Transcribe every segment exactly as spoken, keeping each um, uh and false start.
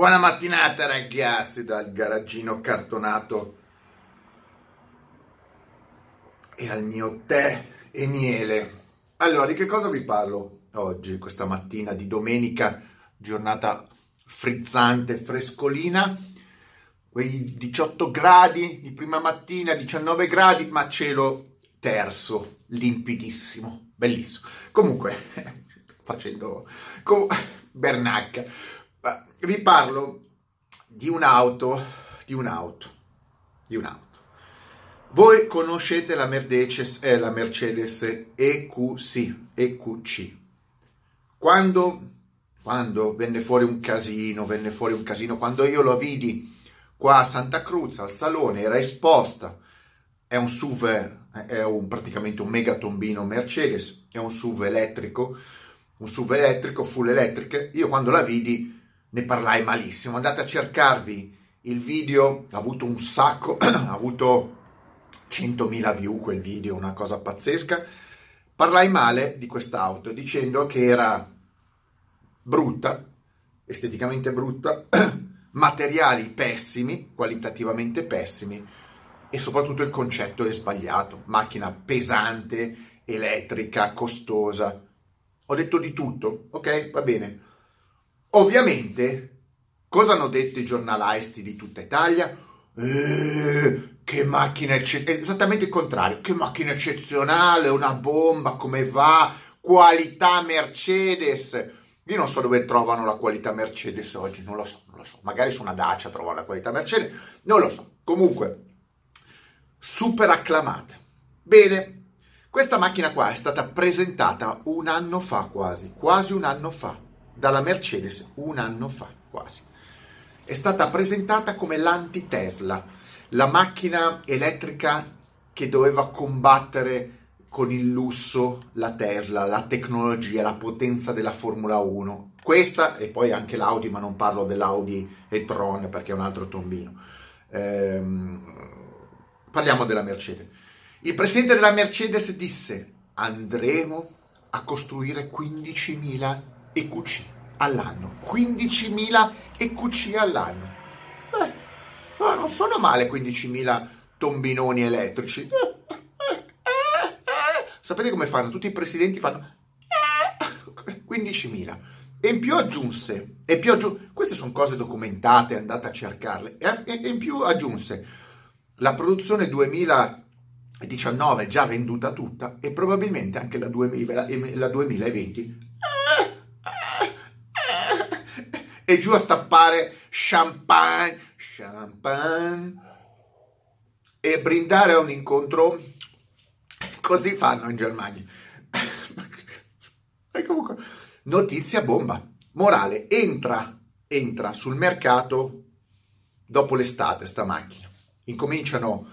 Buona mattinata ragazzi dal garagino cartonato e al mio tè e miele. Allora, di che cosa vi parlo oggi, questa mattina di domenica, giornata frizzante, frescolina, quei diciotto gradi di prima mattina, diciannove gradi, ma cielo terso, limpidissimo, bellissimo. Comunque, facendo co- Bernacca, vi parlo di un'auto, di un'auto, di un'auto. Voi conoscete la Mercedes, eh, la Mercedes E Q C. Quando, quando venne fuori un casino, venne fuori un casino, quando io lo vidi qua a Santa Cruz, al salone, era esposta, è un S U V, è un, praticamente un megatombino Mercedes, è un S U V elettrico, un S U V elettrico, full electric. Io quando la vidi ne parlai malissimo, andate a cercarvi il video, ha avuto un sacco, ha avuto centomila view quel video, una cosa pazzesca. Parlai male di quest'auto dicendo che era brutta, esteticamente brutta, materiali pessimi, qualitativamente pessimi e soprattutto il concetto è sbagliato, macchina pesante, elettrica, costosa. Ho detto di tutto, ok? Va bene. Ovviamente, cosa hanno detto i giornalisti di tutta Italia? Eh, che macchina eccezionale! Esattamente il contrario. Che macchina eccezionale, una bomba, come va? Qualità Mercedes. Io non so dove trovano la qualità Mercedes oggi, non lo so, non lo so. Magari su una Dacia trovano la qualità Mercedes, non lo so. Comunque, super acclamata. Bene. Questa macchina qua è stata presentata un anno fa quasi, quasi un anno fa. Dalla Mercedes un anno fa, quasi. È stata presentata come l'anti-Tesla, la macchina elettrica che doveva combattere con il lusso la Tesla, la tecnologia, la potenza della Formula uno. Questa e poi anche l'Audi, ma non parlo dell'Audi e-tron perché è un altro tombino. Ehm, parliamo della Mercedes. Il presidente della Mercedes disse: andremo a costruire quindicimila E Q C all'anno, quindicimila E Q C all'anno. Beh, no, non sono male quindicimila tombinoni elettrici. Sapete come fanno? Tutti i presidenti fanno quindicimila. E in più aggiunse, e più aggiunse, queste sono cose documentate, andate a cercarle, e in più aggiunse la produzione duemiladiciannove già venduta tutta e probabilmente anche la, duemila, la duemilaventi e giù a stappare champagne, champagne e brindare a un incontro. Così fanno in Germania. E comunque, notizia bomba. Morale, entra, entra sul mercato dopo l'estate sta macchina. Incominciano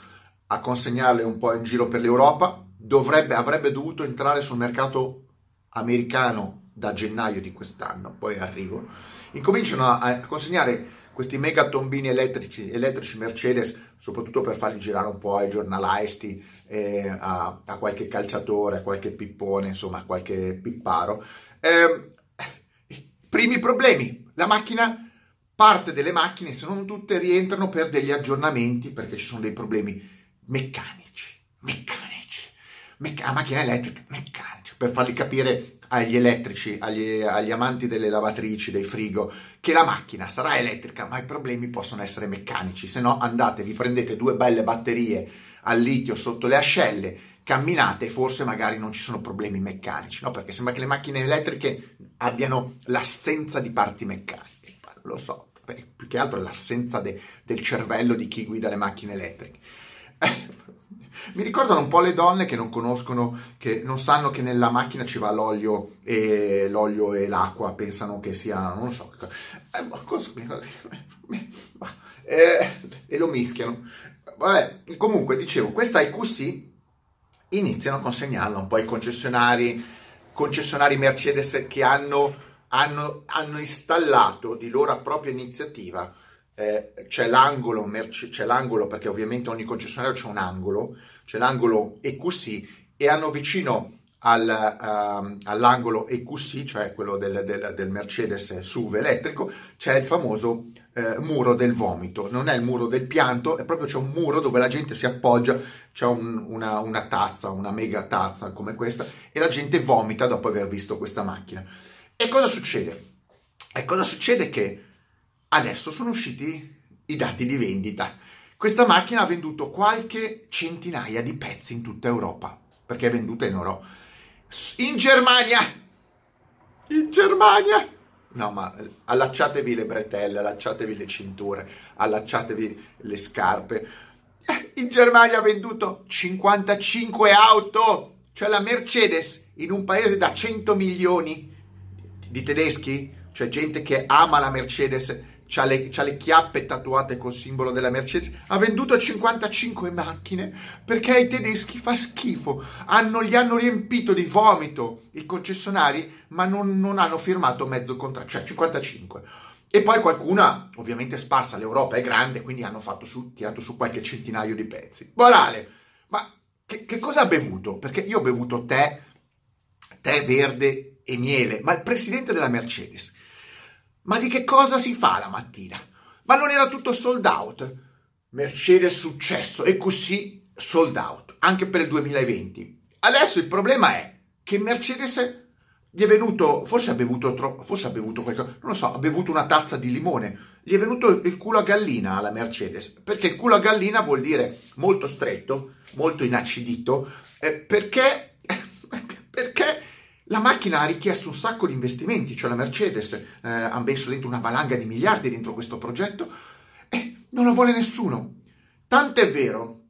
a consegnarle un po' in giro per l'Europa. Dovrebbe, avrebbe dovuto entrare sul mercato americano da gennaio di quest'anno, poi arrivo, incominciano a consegnare questi mega tombini elettrici, elettrici Mercedes, soprattutto per farli girare un po' ai giornalisti, eh, a, a qualche calciatore, a qualche pippone, insomma a qualche pipparo. Eh, primi problemi, la macchina, parte delle macchine, se non tutte, rientrano per degli aggiornamenti perché ci sono dei problemi meccanici, meccanici, mecc- la macchina elettrica, meccanici, per farli capire agli elettrici, agli, agli amanti delle lavatrici, dei frigo, che la macchina sarà elettrica, ma i problemi possono essere meccanici. Se no andate, vi prendete due belle batterie al litio sotto le ascelle, camminate, forse magari non ci sono problemi meccanici, no? Perché sembra che le macchine elettriche abbiano l'assenza di parti meccaniche, lo so, beh, più che altro l'assenza de, del cervello di chi guida le macchine elettriche. Mi ricordano un po' le donne che non conoscono, che non sanno che nella macchina ci va l'olio e, l'olio e l'acqua, pensano che sia, non lo so, eh, ma cosa, eh, e lo mischiano. Vabbè, comunque, dicevo, questa E Q C iniziano a consegnarla un po' ai concessionari, concessionari Mercedes che hanno, hanno, hanno installato di loro propria iniziativa. Eh, c'è l'angolo merci- c'è l'angolo perché ovviamente ogni concessionario c'è un angolo, c'è l'angolo E Q C e hanno vicino al, um, all'angolo E Q C, cioè quello del, del, del Mercedes S U V elettrico, c'è il famoso eh, muro del vomito. Non è il muro del pianto, è proprio, c'è un muro dove la gente si appoggia, c'è un, una, una tazza, una mega tazza come questa, e la gente vomita dopo aver visto questa macchina. E cosa succede? E cosa succede? Che adesso sono usciti i dati di vendita. Questa macchina ha venduto qualche centinaia di pezzi in tutta Europa, perché è venduta in oro. In Germania! In Germania! No, ma allacciatevi le bretelle, allacciatevi le cinture, allacciatevi le scarpe. In Germania ha venduto cinquantacinque auto! Cioè la Mercedes, in un paese da cento milioni di tedeschi, cioè gente che ama la Mercedes, c'ha le, c'ha le chiappe tatuate col simbolo della Mercedes, ha venduto cinquantacinque macchine perché ai tedeschi fa schifo. Hanno, gli hanno riempito di vomito i concessionari, ma non, non hanno firmato mezzo contratto, cioè cinquantacinque. E poi qualcuna, ovviamente sparsa, l'Europa è grande, quindi hanno fatto su, tirato su qualche centinaio di pezzi. Morale, ma che, che cosa ha bevuto? Perché io ho bevuto tè, tè verde e miele, ma il presidente della Mercedes... Ma di che cosa si fa la mattina? Ma non era tutto sold out? Mercedes successo, E Q C sold out, anche per il duemilaventi. Adesso il problema è che Mercedes gli è venuto, forse ha bevuto troppo, forse ha bevuto qualcosa, non lo so, ha bevuto una tazza di limone. Gli è venuto il culo a gallina alla Mercedes, perché il culo a gallina vuol dire molto stretto, molto inacidito, eh, perché... perché... La macchina ha richiesto un sacco di investimenti, cioè la Mercedes eh, ha messo dentro una valanga di miliardi dentro questo progetto e non la vuole nessuno. Tant'è vero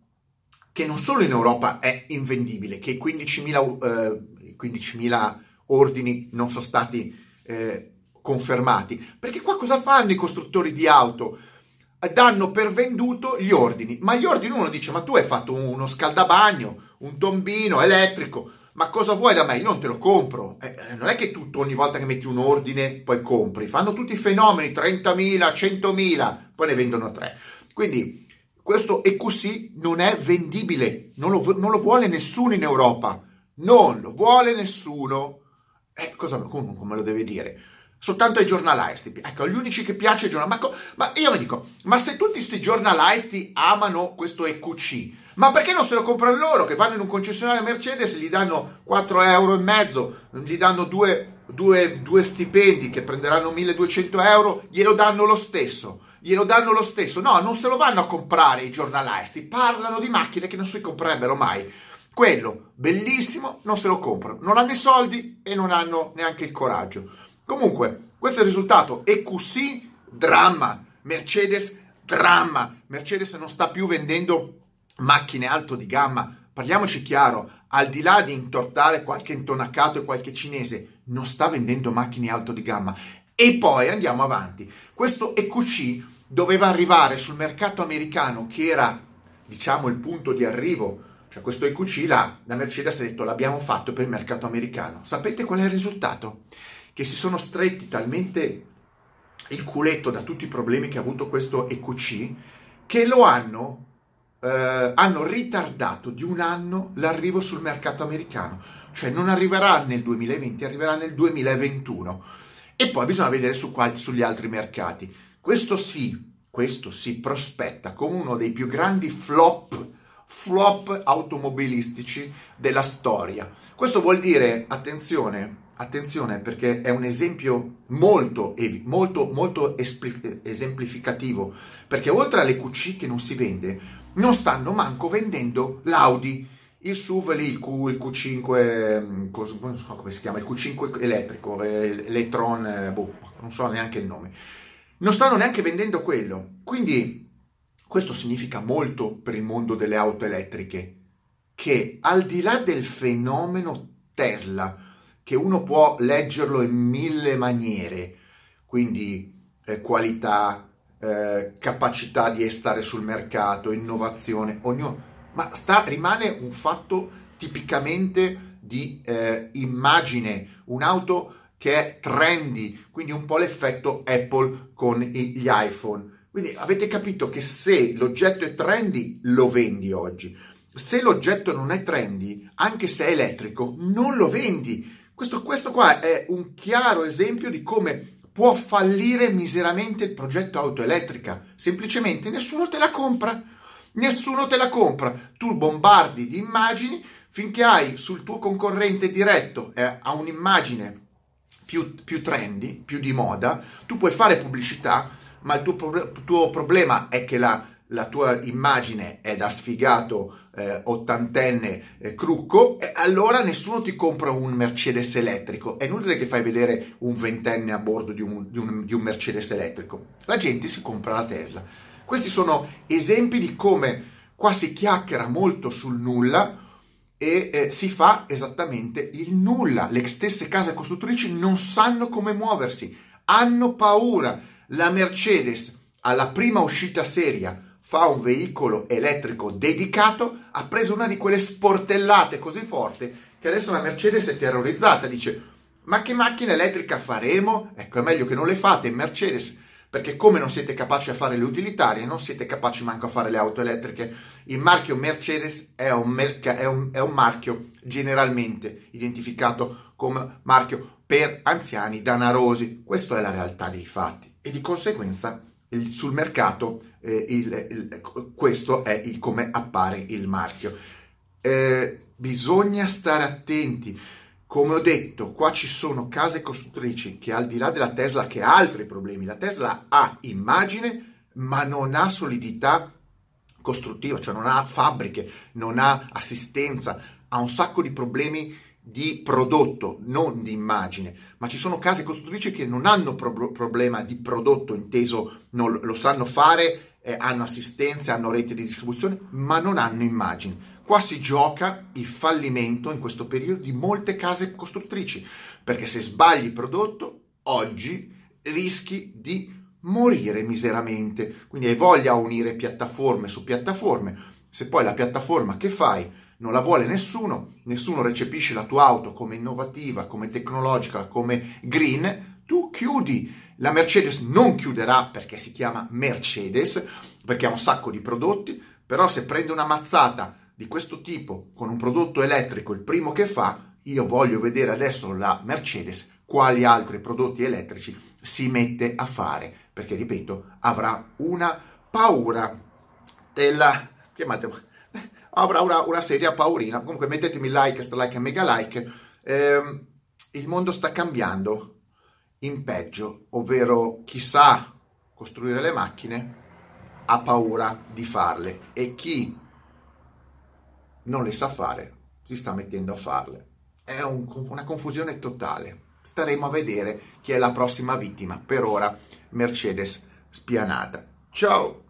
che non solo in Europa è invendibile, che i quindicimila ordini non sono stati eh, confermati, perché qua cosa fanno i costruttori di auto? Danno per venduto gli ordini, ma gli ordini uno dice ma tu hai fatto uno scaldabagno, un tombino elettrico, ma cosa vuoi da me? Io non te lo compro. Eh, non è che tu ogni volta che metti un ordine poi compri. Fanno tutti i fenomeni, trentamila, centomila, poi ne vendono tre. Quindi questo E Q C non è vendibile, non lo, non lo vuole nessuno in Europa. Non lo vuole nessuno. Eh, cosa, come, come lo deve dire? Soltanto ai giornalisti. Ecco, gli unici che piace giornalisti. Ma, ma io mi dico, ma se tutti sti giornalisti amano questo E Q C, ma perché non se lo comprano loro, che vanno in un concessionario Mercedes, gli danno quattro euro e mezzo, gli danno due, due, due stipendi che prenderanno milleduecento euro, glielo danno lo stesso, glielo danno lo stesso. No, non se lo vanno a comprare i giornalisti, parlano di macchine che non si comprerebbero mai. Quello, bellissimo, non se lo comprano, non hanno i soldi e non hanno neanche il coraggio. Comunque, questo è il risultato, E Q C, dramma, Mercedes, dramma, Mercedes non sta più vendendo macchine alto di gamma. Parliamoci chiaro, al di là di intortare qualche intonacato e qualche cinese, non sta vendendo macchine alto di gamma. E poi andiamo avanti, questo E Q C doveva arrivare sul mercato americano, che era, diciamo, il punto di arrivo, cioè questo E Q C là, la Mercedes ha detto l'abbiamo fatto per il mercato americano. Sapete qual è il risultato? Che si sono stretti talmente il culetto da tutti i problemi che ha avuto questo E Q C, che lo hanno Uh, hanno ritardato di un anno l'arrivo sul mercato americano, cioè non arriverà nel duemilaventi, arriverà nel duemilaventuno. E poi bisogna vedere su quali, sugli altri mercati. Questo sì, questo si prospetta come uno dei più grandi flop flop automobilistici della storia. Questo vuol dire, attenzione, attenzione, perché è un esempio molto, molto, molto espl- esemplificativo, perché oltre alle E Q C che non si vende, non stanno manco vendendo l'Audi, il S U V lì, il, Q, il Q cinque, cosa, non so come si chiama, il Q cinque elettrico, l'e-tron, boh, non so neanche il nome. Non stanno neanche vendendo quello, quindi questo significa molto per il mondo delle auto elettriche, che al di là del fenomeno Tesla, che uno può leggerlo in mille maniere, quindi eh, qualità, eh, capacità di stare sul mercato, innovazione, ognuno, ma sta, rimane un fatto tipicamente di eh, immagine, un'auto che è trendy, quindi un po' l'effetto Apple con gli iPhone. Quindi avete capito che se l'oggetto è trendy, lo vendi oggi. se l'oggetto non è trendy, anche se è elettrico, non lo vendi. Questo, questo qua è un chiaro esempio di come può fallire miseramente il progetto auto elettrica. Semplicemente nessuno te la compra. Nessuno te la compra. Tu bombardi di immagini finché hai sul tuo concorrente diretto eh, a un'immagine più, più trendy, più di moda. Tu puoi fare pubblicità, ma il tuo, pro- tuo problema è che la... la tua immagine è da sfigato eh, ottantenne eh, crucco, e allora nessuno ti compra un Mercedes elettrico. È inutile che fai vedere un ventenne a bordo di un, di, un, di un Mercedes elettrico. La gente si compra la Tesla. Questi sono esempi di come qua si chiacchiera molto sul nulla e eh, si fa esattamente il nulla. Le stesse case costruttrici non sanno come muoversi, hanno paura. La Mercedes, alla prima uscita seria, fa un veicolo elettrico dedicato, ha preso una di quelle sportellate così forte che adesso la Mercedes è terrorizzata, dice: ma che macchina elettrica faremo? Ecco, è meglio che non le fate Mercedes, perché come non siete capaci a fare le utilitarie, non siete capaci manco a fare le auto elettriche. Il marchio Mercedes è un, merca- è un, è un marchio generalmente identificato come marchio per anziani danarosi. Questa è la realtà dei fatti e di conseguenza il, sul mercato eh, il, il, questo è il come appare il marchio. Eh, bisogna stare attenti, come ho detto. Qua ci sono case costruttrici che, al di là della Tesla che ha altri problemi, la Tesla ha immagine ma non ha solidità costruttiva, cioè non ha fabbriche, non ha assistenza, ha un sacco di problemi di prodotto, non di immagine. Ma ci sono case costruttrici che non hanno pro- problema di prodotto, inteso non lo sanno fare, eh, hanno assistenza, hanno rete di distribuzione, ma non hanno immagini. Qua si gioca il fallimento in questo periodo di molte case costruttrici, perché se sbagli il prodotto oggi rischi di morire miseramente. Quindi hai voglia di unire piattaforme su piattaforme, se poi la piattaforma che fai non la vuole nessuno, nessuno recepisce la tua auto come innovativa, come tecnologica, come green, tu chiudi. La Mercedes non chiuderà perché si chiama Mercedes, perché ha un sacco di prodotti, però se prende una mazzata di questo tipo con un prodotto elettrico, il primo che fa, io voglio vedere adesso la Mercedes quali altri prodotti elettrici si mette a fare, perché, ripeto, avrà una paura della... chiamate... avrà una, una seria paurina. Comunque mettetemi like, stralike e mega like. Eh, il mondo sta cambiando in peggio, ovvero chi sa costruire le macchine ha paura di farle e chi non le sa fare si sta mettendo a farle. È un, una confusione totale. Staremo a vedere chi è la prossima vittima. Per ora Mercedes spianata. Ciao!